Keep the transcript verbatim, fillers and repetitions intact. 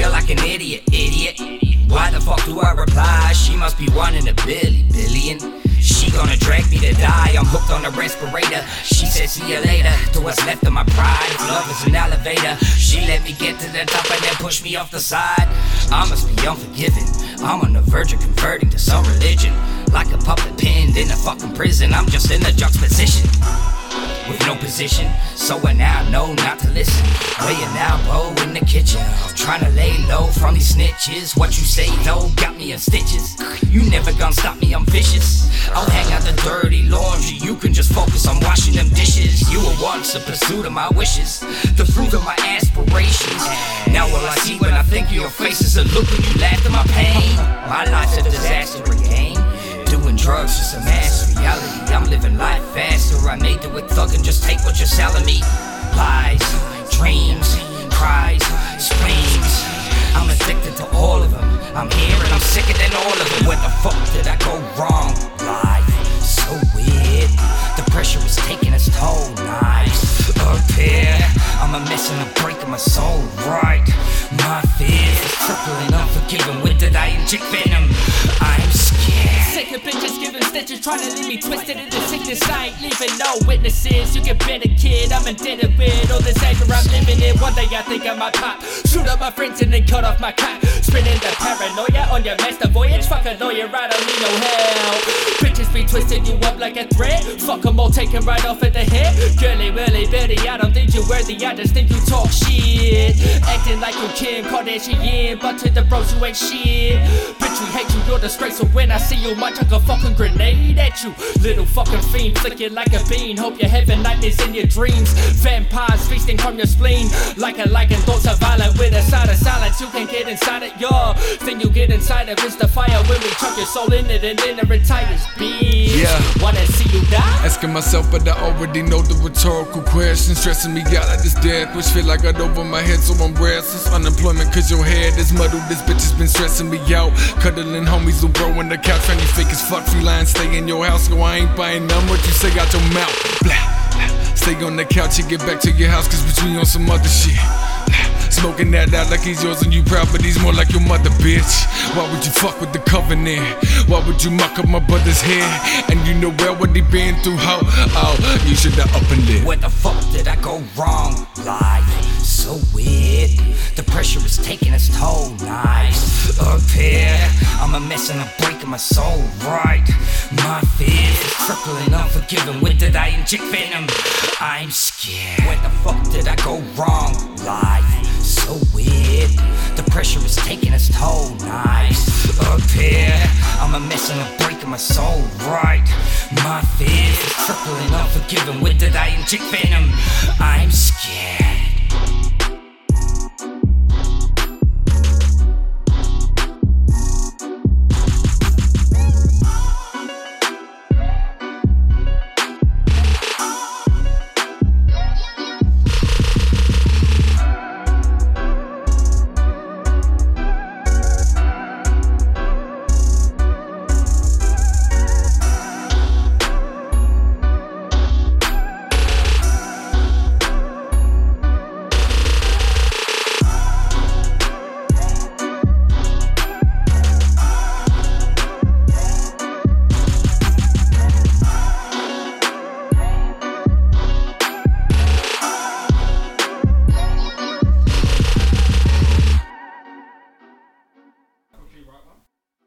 feel like an idiot, idiot. Why the fuck do I reply? She must be wanting a billy, billion. She gonna drag me to die, I'm hooked on a respirator. She said see you later, to what's left of my pride. Love is an elevator. She let me get to the top and then push me off the side. I must be unforgiving, I'm on the verge of converting to some religion. Like a puppet pinned in a fucking prison, I'm just in a juxtaposition with no position, so I now know not to listen. Laying elbow in the kitchen, trying to lay low from these snitches. What you say though got me in stitches. You never gonna stop me, I'm vicious. I'll hang out the dirty laundry, you can just focus on washing them dishes. You were once the pursuit of my wishes, the fruit of my aspirations. Now all I see when I think of your face is a look when you laugh at my pain. My life's a disaster again. Doing drugs just a mass reality. I'm living life faster. I made it with thuggin', just take what you're selling me. Lies, dreams, cries, screams. I'm addicted to all of them. I'm here and I'm sicker than all of them. Where the fuck did I go wrong? Life, so weird. The pressure is taking its toll. Nice, up here. I'm a mess and a break in my soul. Right, my fears crippling, unforgiving. Where did I inject venom? I'm scared. Sick of bitches giving stitches, trying to leave me twisted in the sickness. I ain't leaving no witnesses. You can bet a kid, I'm indebted with all this anger I'm living in. One day I think I might pop, shoot up my friends and then cut off my cop. Spinning the paranoia on your master voyage. Fuck a lawyer, I don't need no help. Bitches be twisting you up like a thread. Fuck them all, take them right off at the head. Girly, really, bitty, I don't think you're worthy. I just think you talk shit. Acting like you Kim Kardashian, but to the bros you ain't shit. Bitch, we hate you, you're disgraceful. When I see you, I chuck a fucking grenade at you. Little fucking fiend, flick it like a bean. Hope you're having nightmares in your dreams. Vampires feasting from your spleen. Like a like and thoughts are violent. With a side of silence, you can get inside it, y'all. Then you get inside of it's the fire. When we chuck your soul in it and then it retires, bitch. Yeah. Wanna see you die? Asking myself, but I already know the rhetorical question. Stressing me out like this death, which feel like I'd over my head, so I'm restless. Unemployment, cause your head is muddled. This bitch has been stressing me out. Cuddling homies who bro in the couch. Trying fake as fuck, free line, stay in your house. Go, I ain't buying none, what you say out your mouth. Blah, blah. Stay on the couch and get back to your house, cause between on some other shit. Blah. Smoking that out like he's yours and you proud, but he's more like your mother, bitch. Why would you fuck with the covenant? Why would you muck up my brother's head? And you know well what he been through, how? Oh, you should have opened it. Where the fuck did I go wrong? Life, so weird. The pressure is taking its toll. Nice, up here. I'm a mess and I'm breaking my soul. Right, my fears crippling, unforgiving. Where did I inject venom? I'm scared. Where the fuck did I go wrong? Life, so weird. The pressure is taking its toll. Nice, up here. I'm a mess and I'm breaking my soul. Right, my fears crippling, unforgiving. Where did I inject venom? I'm scared.